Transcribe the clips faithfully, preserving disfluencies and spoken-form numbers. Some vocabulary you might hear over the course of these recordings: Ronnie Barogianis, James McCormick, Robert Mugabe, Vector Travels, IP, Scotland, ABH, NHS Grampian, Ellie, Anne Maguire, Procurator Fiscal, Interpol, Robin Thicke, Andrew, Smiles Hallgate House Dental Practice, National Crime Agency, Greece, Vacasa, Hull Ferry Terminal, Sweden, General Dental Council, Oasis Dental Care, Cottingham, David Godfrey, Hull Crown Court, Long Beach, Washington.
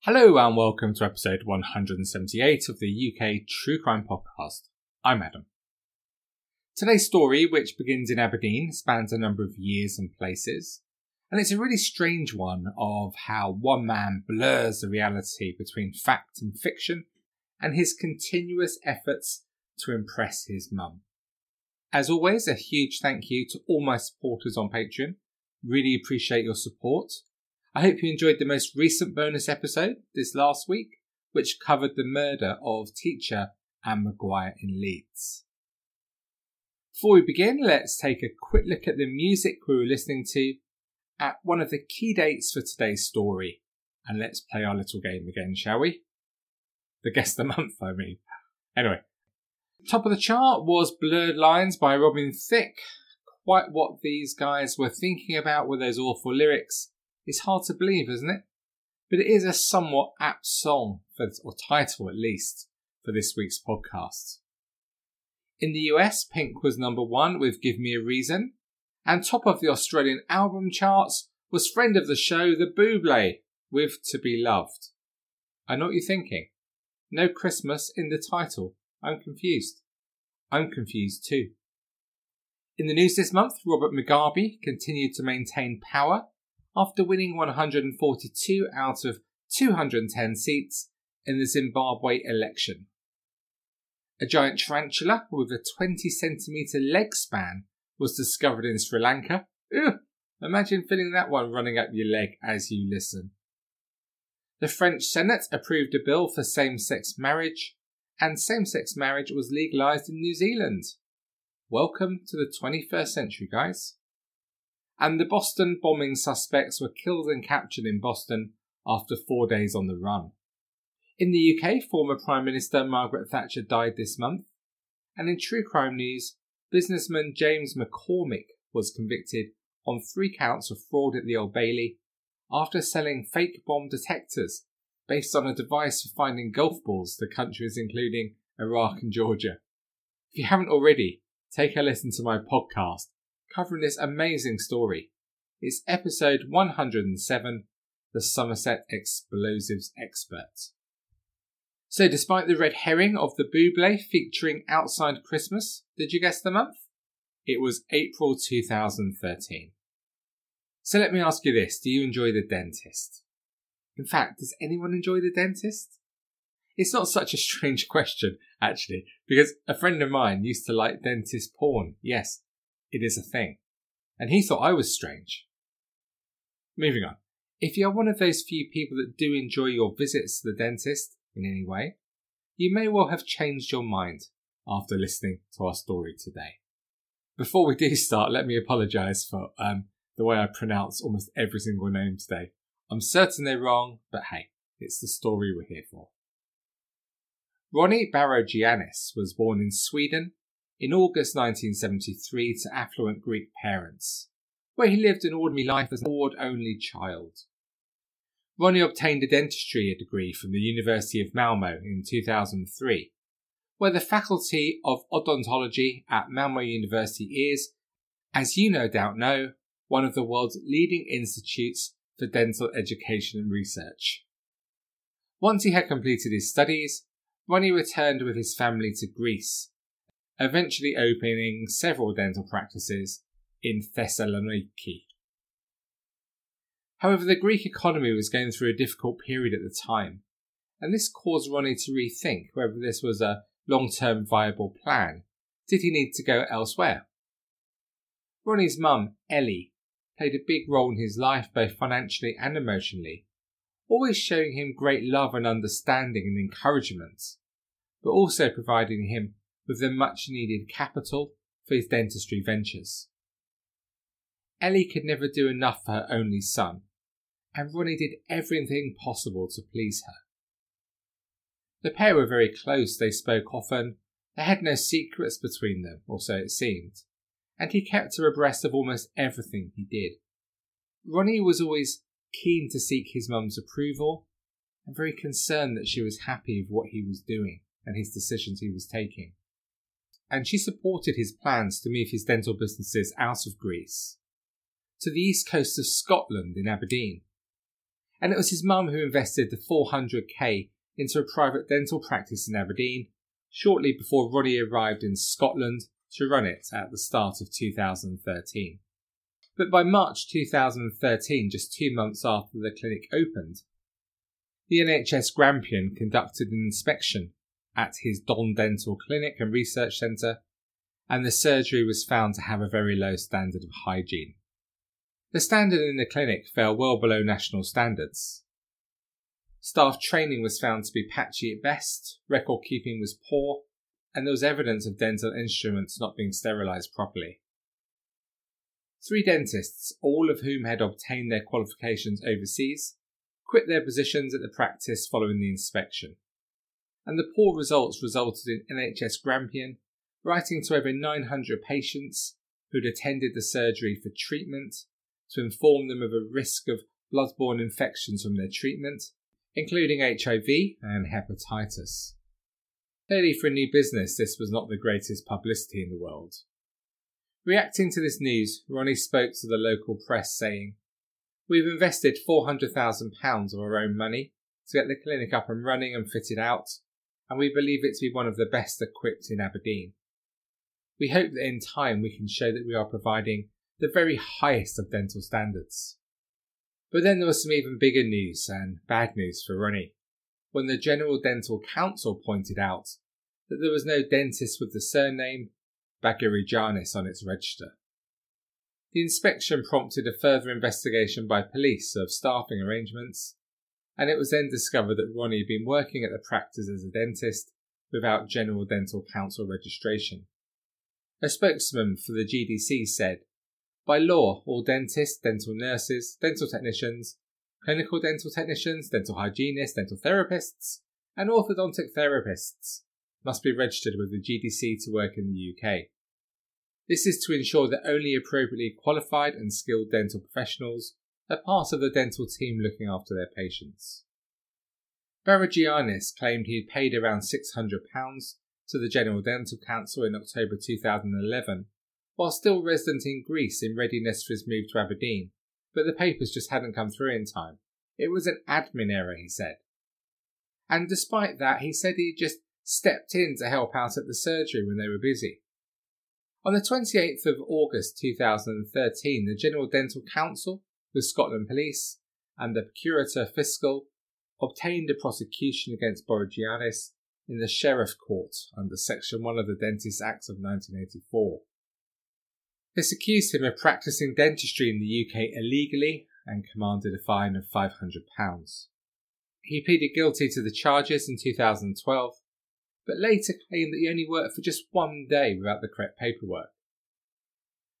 Hello and welcome to episode one hundred seventy-eight of the U K True Crime Podcast. I'm Adam. Today's story, which begins in Aberdeen, spans a number of years and places, and it's a really strange one of how one man blurs the reality between fact and fiction and his continuous efforts to impress his mum. As always, a huge thank you to all my supporters on Patreon. Really appreciate your support. I hope you enjoyed the most recent bonus episode this last week, which covered the murder of teacher Anne Maguire in Leeds. Before we begin, let's take a quick look at the music we were listening to at one of the key dates for today's story. And let's play our little game again, shall we? The Guess the Month, I mean. Anyway, top of the chart was Blurred Lines by Robin Thicke. Quite what these guys were thinking about with those awful lyrics. It's hard to believe, isn't it? But it is a somewhat apt song, for, or title at least, for this week's podcast. In the U S, Pink was number one with Give Me a Reason, and top of the Australian album charts was friend of the show, The Bublé, with To Be Loved. I know what you're thinking. No Christmas in the title. I'm confused. I'm confused too. In the news this month, Robert Mugabe continued to maintain power after winning one hundred forty-two out of two hundred ten seats in the Zimbabwe election. A giant tarantula with a twenty centimetre leg span was discovered in Sri Lanka. Ew, imagine feeling that one running up your leg as you listen. The French Senate approved a bill for same-sex marriage, and same-sex marriage was legalised in New Zealand. Welcome to the twenty-first century, guys. And the Boston bombing suspects were killed and captured in Boston after four days on the run. In the U K, former Prime Minister Margaret Thatcher died this month. And in true crime news, businessman James McCormick was convicted on three counts of fraud at the Old Bailey after selling fake bomb detectors based on a device for finding golf balls to countries including Iraq and Georgia. If you haven't already, take a listen to my podcast covering this amazing story. It's episode one hundred seven, The Somerset Explosives Expert. So despite the red herring of the Bublé featuring Outside Christmas, did you guess the month? It was April two thousand thirteen. So let me ask you this, do you enjoy the dentist? In fact, does anyone enjoy the dentist? It's not such a strange question, actually, because a friend of mine used to like dentist porn, yes. It is a thing. And he thought I was strange. Moving on. If you're one of those few people that do enjoy your visits to the dentist in any way, you may well have changed your mind after listening to our story today. Before we do start, let me apologise for um, the way I pronounce almost every single name today. I'm certain they're wrong, but hey, it's the story we're here for. Ronnie Barogianis was born in Sweden in August nineteen seventy-three to affluent Greek parents, where he lived an ordinary life as an board-only child. Ronnie obtained a dentistry degree from the University of Malmo in two thousand three, where the Faculty of Odontology at Malmo University is, as you no doubt know, one of the world's leading institutes for dental education and research. Once he had completed his studies, Ronnie returned with his family to Greece, eventually opening several dental practices in Thessaloniki. However, the Greek economy was going through a difficult period at the time, and this caused Ronnie to rethink whether this was a long-term viable plan. Did he need to go elsewhere? Ronnie's mum, Ellie, played a big role in his life both financially and emotionally, always showing him great love and understanding and encouragement, but also providing him with the much-needed capital for his dentistry ventures. Ellie could never do enough for her only son, and Ronnie did everything possible to please her. The pair were very close, they spoke often, they had no secrets between them, or so it seemed, and he kept her abreast of almost everything he did. Ronnie was always keen to seek his mum's approval, and very concerned that she was happy with what he was doing and his decisions he was taking. And she supported his plans to move his dental businesses out of Greece, to the east coast of Scotland in Aberdeen. And it was his mum who invested the four hundred k into a private dental practice in Aberdeen shortly before Ronnie arrived in Scotland to run it at the start of two thousand thirteen. But by March two thousand thirteen, just two months after the clinic opened, the N H S Grampian conducted an inspection at his Don Dental Clinic and Research Centre, and the surgery was found to have a very low standard of hygiene. The standard in the clinic fell well below national standards. Staff training was found to be patchy at best, record keeping was poor, and there was evidence of dental instruments not being sterilised properly. Three dentists, all of whom had obtained their qualifications overseas, quit their positions at the practice following the inspection, and the poor results resulted in N H S Grampian writing to over nine hundred patients who'd attended the surgery for treatment to inform them of a risk of bloodborne infections from their treatment, including H I V and hepatitis. Clearly, for a new business, this was not the greatest publicity in the world. Reacting to this news, Ronnie spoke to the local press saying, "We've invested four hundred thousand pounds of our own money to get the clinic up and running and fitted out, and we believe it to be one of the best equipped in Aberdeen. We hope that in time we can show that we are providing the very highest of dental standards." But then there was some even bigger news and bad news for Ronnie, when the General Dental Council pointed out that there was no dentist with the surname Barogianis on its register. The inspection prompted a further investigation by police of staffing arrangements, and it was then discovered that Ronnie had been working at the practice as a dentist without General Dental Council registration. A spokesman for the G D C said, "By law, all dentists, dental nurses, dental technicians, clinical dental technicians, dental hygienists, dental therapists, and orthodontic therapists must be registered with the G D C to work in the U K. This is to ensure that only appropriately qualified and skilled dental professionals are part of the dental team looking after their patients." Barogianis claimed he had paid around six hundred pounds to the General Dental Council in October two thousand eleven, while still resident in Greece in readiness for his move to Aberdeen, but the papers just hadn't come through in time. It was an admin error, he said. And despite that, he said he just stepped in to help out at the surgery when they were busy. On the twenty-eighth of August two thousand thirteen, the General Dental Council, the Scotland Police and the Procurator Fiscal obtained a prosecution against Barogianis in the Sheriff Court under Section one of the Dentists Acts of nineteen eighty-four. This accused him of practising dentistry in the U K illegally and commanded a fine of five hundred pounds. He pleaded guilty to the charges in two thousand twelve, but later claimed that he only worked for just one day without the correct paperwork.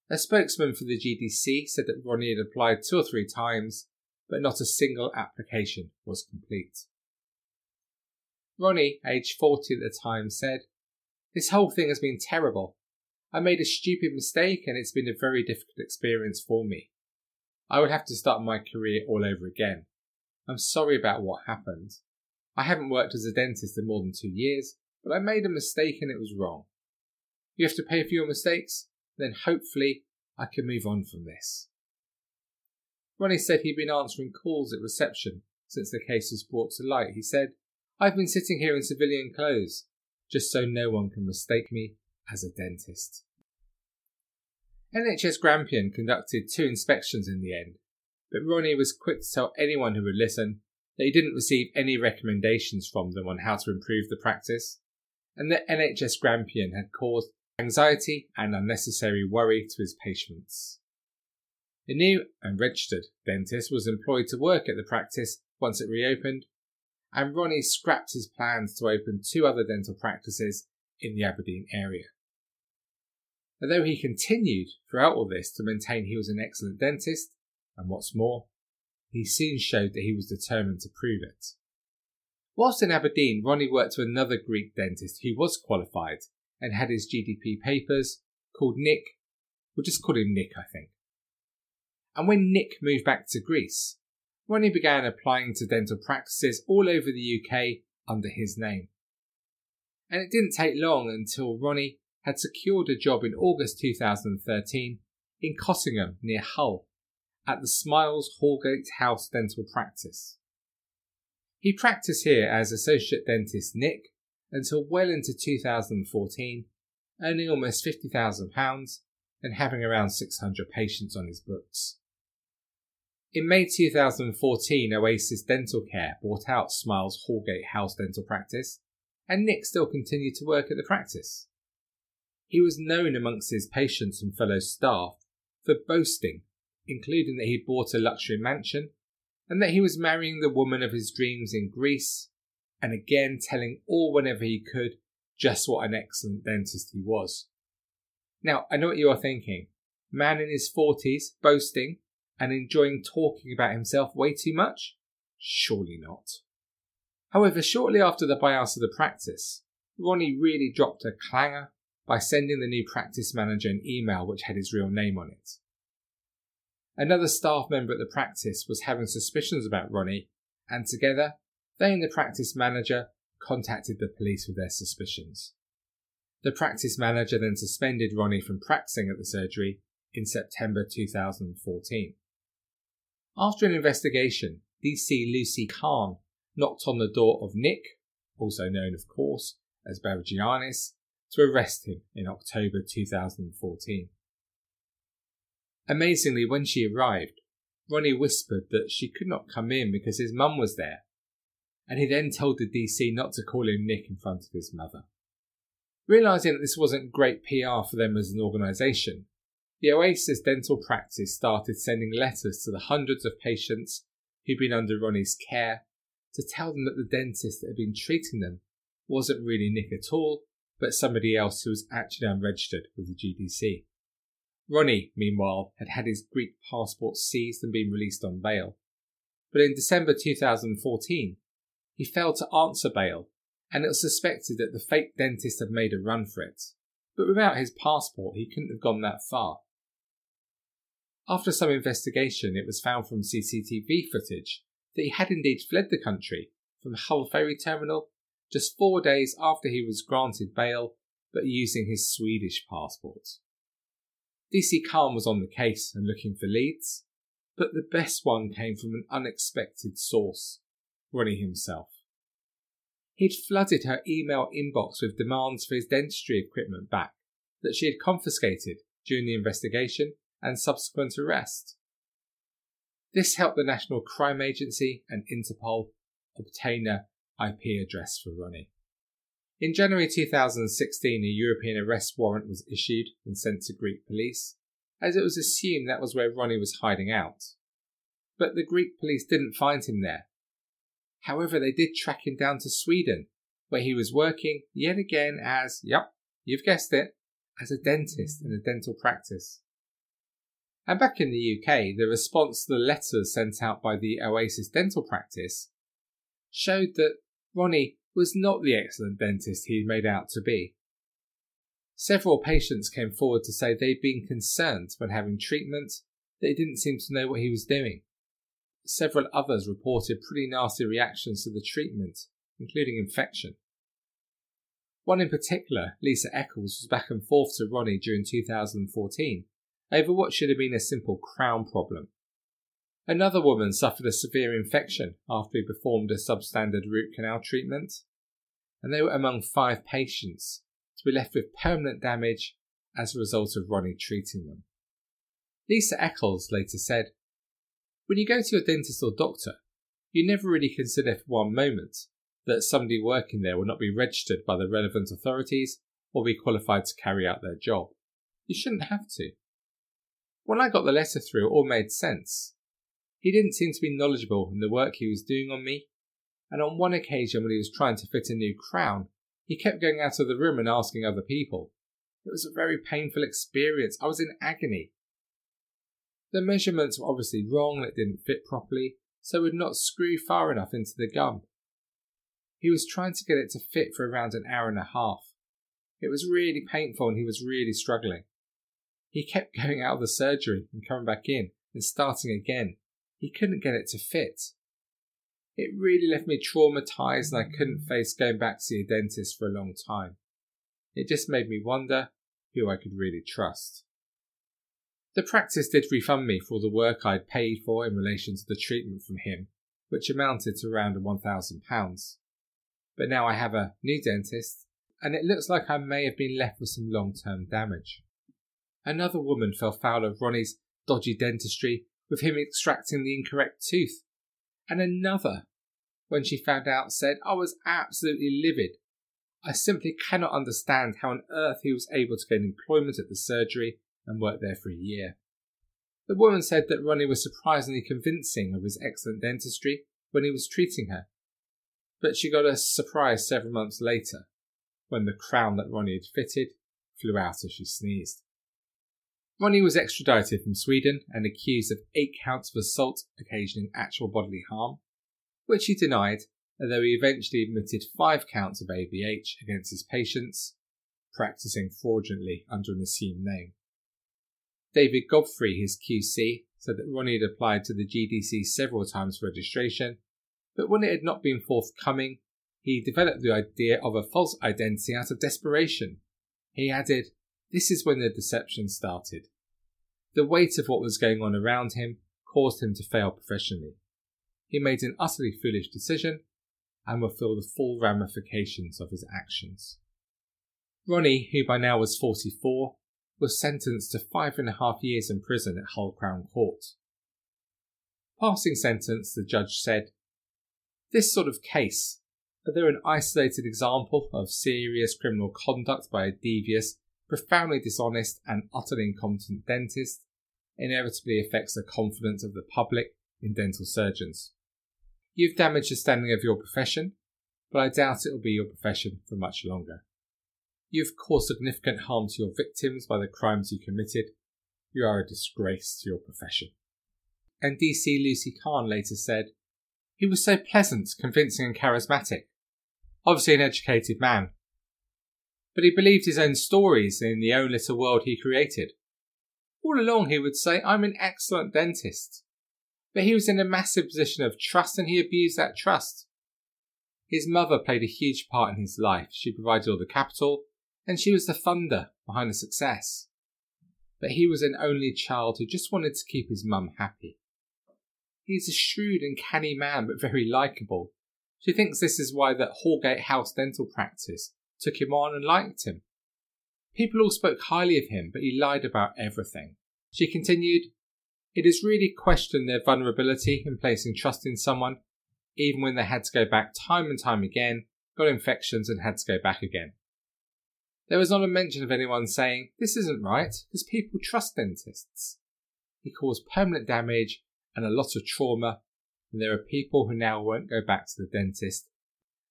A spokesman for the G D C said that Ronnie had applied two or three times, but not a single application was complete. Ronnie, aged forty at the time, said, "This whole thing has been terrible. I made a stupid mistake and it's been a very difficult experience for me. I would have to start my career all over again. I'm sorry about what happened. I haven't worked as a dentist in more than two years, but I made a mistake and it was wrong. You have to pay for your mistakes. Then hopefully I can move on from this." Ronnie said he'd been answering calls at reception since the case was brought to light. He said, "I've been sitting here in civilian clothes, just so no one can mistake me as a dentist." N H S Grampian conducted two inspections in the end, but Ronnie was quick to tell anyone who would listen that he didn't receive any recommendations from them on how to improve the practice, and that N H S Grampian had caused anxiety and unnecessary worry to his patients. A new and registered dentist was employed to work at the practice once it reopened, and Ronnie scrapped his plans to open two other dental practices in the Aberdeen area. Although he continued throughout all this to maintain he was an excellent dentist, and what's more, his scenes showed that he was determined to prove it. Whilst in Aberdeen, Ronnie worked for another Greek dentist who was qualified and had his G D P papers, called Nick. We'll just call him Nick, I think. And when Nick moved back to Greece, Ronnie began applying to dental practices all over the U K under his name. And it didn't take long until Ronnie had secured a job in August two thousand thirteen in Cottingham near Hull at the Smiles Hallgate House Dental Practice. He practiced here as associate dentist Nick until well into two thousand fourteen, earning almost fifty thousand pounds and having around six hundred patients on his books. In May two thousand fourteen, Oasis Dental Care bought out Smiles Hallgate House Dental Practice, and Nick still continued to work at the practice. He was known amongst his patients and fellow staff for boasting, including that he bought a luxury mansion and that he was marrying the woman of his dreams in Greece, and again telling all whenever he could just what an excellent dentist he was. Now, I know what you are thinking. Man in his forties, boasting, and enjoying talking about himself way too much? Surely not. However, shortly after the buyout of the practice, Ronnie really dropped a clanger by sending the new practice manager an email which had his real name on it. Another staff member at the practice was having suspicions about Ronnie, and together, they and the practice manager contacted the police with their suspicions. The practice manager then suspended Ronnie from practicing at the surgery in September two thousand fourteen. After an investigation, D C Lucy Khan knocked on the door of Nick, also known of course as Barogianis, to arrest him in October two thousand fourteen. Amazingly, when she arrived, Ronnie whispered that she could not come in because his mum was there, and he then told the D C not to call him Nick in front of his mother. Realising that this wasn't great P R for them as an organisation, the Oasis Dental Practice started sending letters to the hundreds of patients who'd been under Ronnie's care to tell them that the dentist that had been treating them wasn't really Nick at all, but somebody else who was actually unregistered with the G D C. Ronnie, meanwhile, had had his Greek passport seized and been released on bail. But in December two thousand fourteen, he failed to answer bail, and it was suspected that the fake dentist had made a run for it. But without his passport, he couldn't have gone that far. After some investigation, it was found from C C T V footage that he had indeed fled the country from Hull Ferry Terminal just four days after he was granted bail, but using his Swedish passport. D C Khan was on the case and looking for leads, but the best one came from an unexpected source, Ronnie himself. He'd flooded her email inbox with demands for his dentistry equipment back that she had confiscated during the investigation and subsequent arrest. This helped the National Crime Agency and Interpol obtain a I P address for Ronnie. In January two thousand sixteen, a European arrest warrant was issued and sent to Greek police, as it was assumed that was where Ronnie was hiding out. But the Greek police didn't find him there. However, they did track him down to Sweden, where he was working yet again as, yep, you've guessed it, as a dentist in a dental practice. And back in the U K, the response to the letters sent out by the Oasis Dental Practice showed that Ronnie was not the excellent dentist he made out to be. Several patients came forward to say they'd been concerned when having treatment that he didn't seem to know what he was doing. Several others reported pretty nasty reactions to the treatment, including infection. One in particular, Lisa Eccles, was back and forth to Ronnie during two thousand fourteen over what should have been a simple crown problem. Another woman suffered a severe infection after he performed a substandard root canal treatment, and they were among five patients to be left with permanent damage as a result of Ronnie treating them. Lisa Eccles later said, "When you go to your dentist or doctor, you never really consider for one moment that somebody working there will not be registered by the relevant authorities or be qualified to carry out their job. You shouldn't have to. When I got the letter through, it all made sense. He didn't seem to be knowledgeable in the work he was doing on me, and on one occasion when he was trying to fit a new crown, he kept going out of the room and asking other people. It was a very painful experience. I was in agony. The measurements were obviously wrong, it didn't fit properly, so it would not screw far enough into the gum. He was trying to get it to fit for around an hour and a half. It was really painful and he was really struggling. He kept going out of the surgery and coming back in and starting again. He couldn't get it to fit. It really left me traumatised and I couldn't face going back to see a dentist for a long time. It just made me wonder who I could really trust. The practice did refund me for all the work I had paid for in relation to the treatment from him, which amounted to around one thousand pounds. But now I have a new dentist, and it looks like I may have been left with some long-term damage. Another woman fell foul of Ronnie's dodgy dentistry, with him extracting the incorrect tooth. And another, when she found out, said, "I was absolutely livid. I simply cannot understand how on earth he was able to gain employment at the surgery and work there for a year." The woman said that Ronnie was surprisingly convincing of his excellent dentistry when he was treating her. But she got a surprise several months later, when the crown that Ronnie had fitted flew out as she sneezed. Ronnie was extradited from Sweden and accused of eight counts of assault occasioning actual bodily harm, which he denied, although he eventually admitted five counts of A B H against his patients, practising fraudulently under an assumed name. David Godfrey, his Q C, said that Ronnie had applied to the G D C several times for registration, but when it had not been forthcoming, he developed the idea of a false identity out of desperation. He added, "This is when the deception started." The weight of what was going on around him caused him to fail professionally. He made an utterly foolish decision and will feel the full ramifications of his actions. Ronnie, who by now was forty-four, was sentenced to five and a half years in prison at Hull Crown Court. Passing sentence, the judge said, "This sort of case, although an isolated example of serious criminal conduct by a devious, profoundly dishonest and utterly incompetent dentist, inevitably affects the confidence of the public in dental surgeons. You've damaged the standing of your profession, but I doubt it will be your profession for much longer. You've caused significant harm to your victims by the crimes you committed. You are a disgrace to your profession." And D C Lucy Khan later said, "He was so pleasant, convincing and charismatic. Obviously an educated man. But he believed his own stories in the own little world he created. All along he would say, 'I'm an excellent dentist.' But he was in a massive position of trust and he abused that trust. His mother played a huge part in his life. She provided all the capital and she was the funder behind the success. But he was an only child who just wanted to keep his mum happy. He's a shrewd and canny man but very likeable. She thinks this is why that Hallgate House Dental Practice took him on and liked him. People all spoke highly of him, but he lied about everything." She continued, "It is really questioned their vulnerability in placing trust in someone, even when they had to go back time and time again, got infections and had to go back again. There was not a mention of anyone saying, 'This isn't right,' because people trust dentists. He caused permanent damage and a lot of trauma, and there are people who now won't go back to the dentist.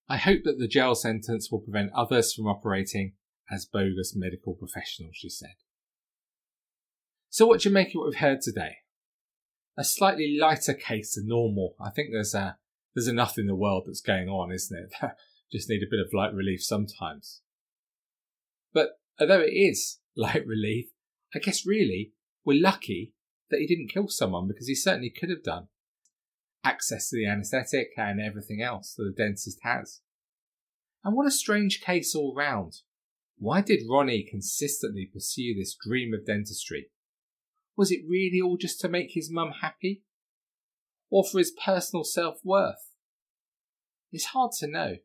I hope that the jail sentence will prevent others from operating as bogus medical professionals," she said. So what do you make of what we've heard today? A slightly lighter case than normal. I think there's a, there's enough in the world that's going on, isn't it? Just need a bit of light relief sometimes. But although it is light relief, I guess really we're lucky that he didn't kill someone, because he certainly could have done. Access to the anaesthetic and everything else that the dentist has. And what a strange case all round. Why did Ronnie consistently pursue this dream of dentistry? Was it really all just to make his mum happy? Or for his personal self-worth? It's hard to know.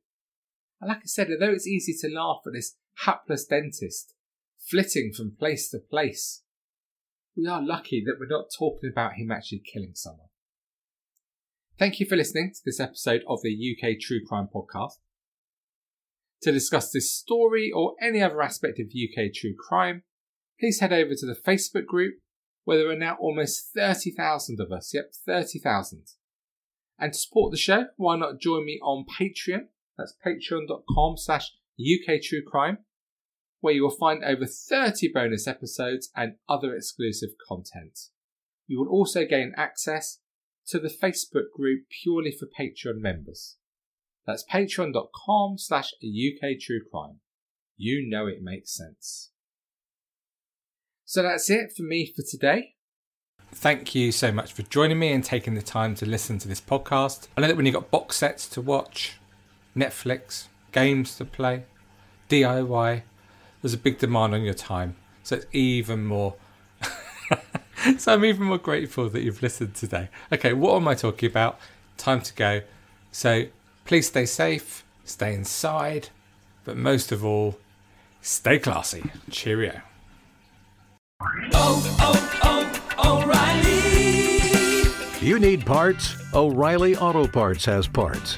And like I said, although it's easy to laugh at this hapless dentist flitting from place to place, we are lucky that we're not talking about him actually killing someone. Thank you for listening to this episode of the U K True Crime Podcast. To discuss this story or any other aspect of U K True Crime, please head over to the Facebook group, where there are now almost thirty thousand of us. Yep, thirty thousand. And to support the show, why not join me on Patreon? That's patreon.com slash UK True Crime, where you will find over thirty bonus episodes and other exclusive content. You will also gain access to the Facebook group purely for Patreon members. That's patreon.com slash UK True Crime. You know it makes sense. So that's it for me for today. Thank you so much for joining me and taking the time to listen to this podcast. I know that when you've got box sets to watch, Netflix, games to play, D I Y, there's a big demand on your time. So it's even more... so I'm even more grateful that you've listened today. Okay, what am I talking about? Time to go. So please stay safe, stay inside, but most of all, stay classy. Cheerio. Oh, oh, oh. O'Reilly. You need parts? O'Reilly Auto Parts has parts.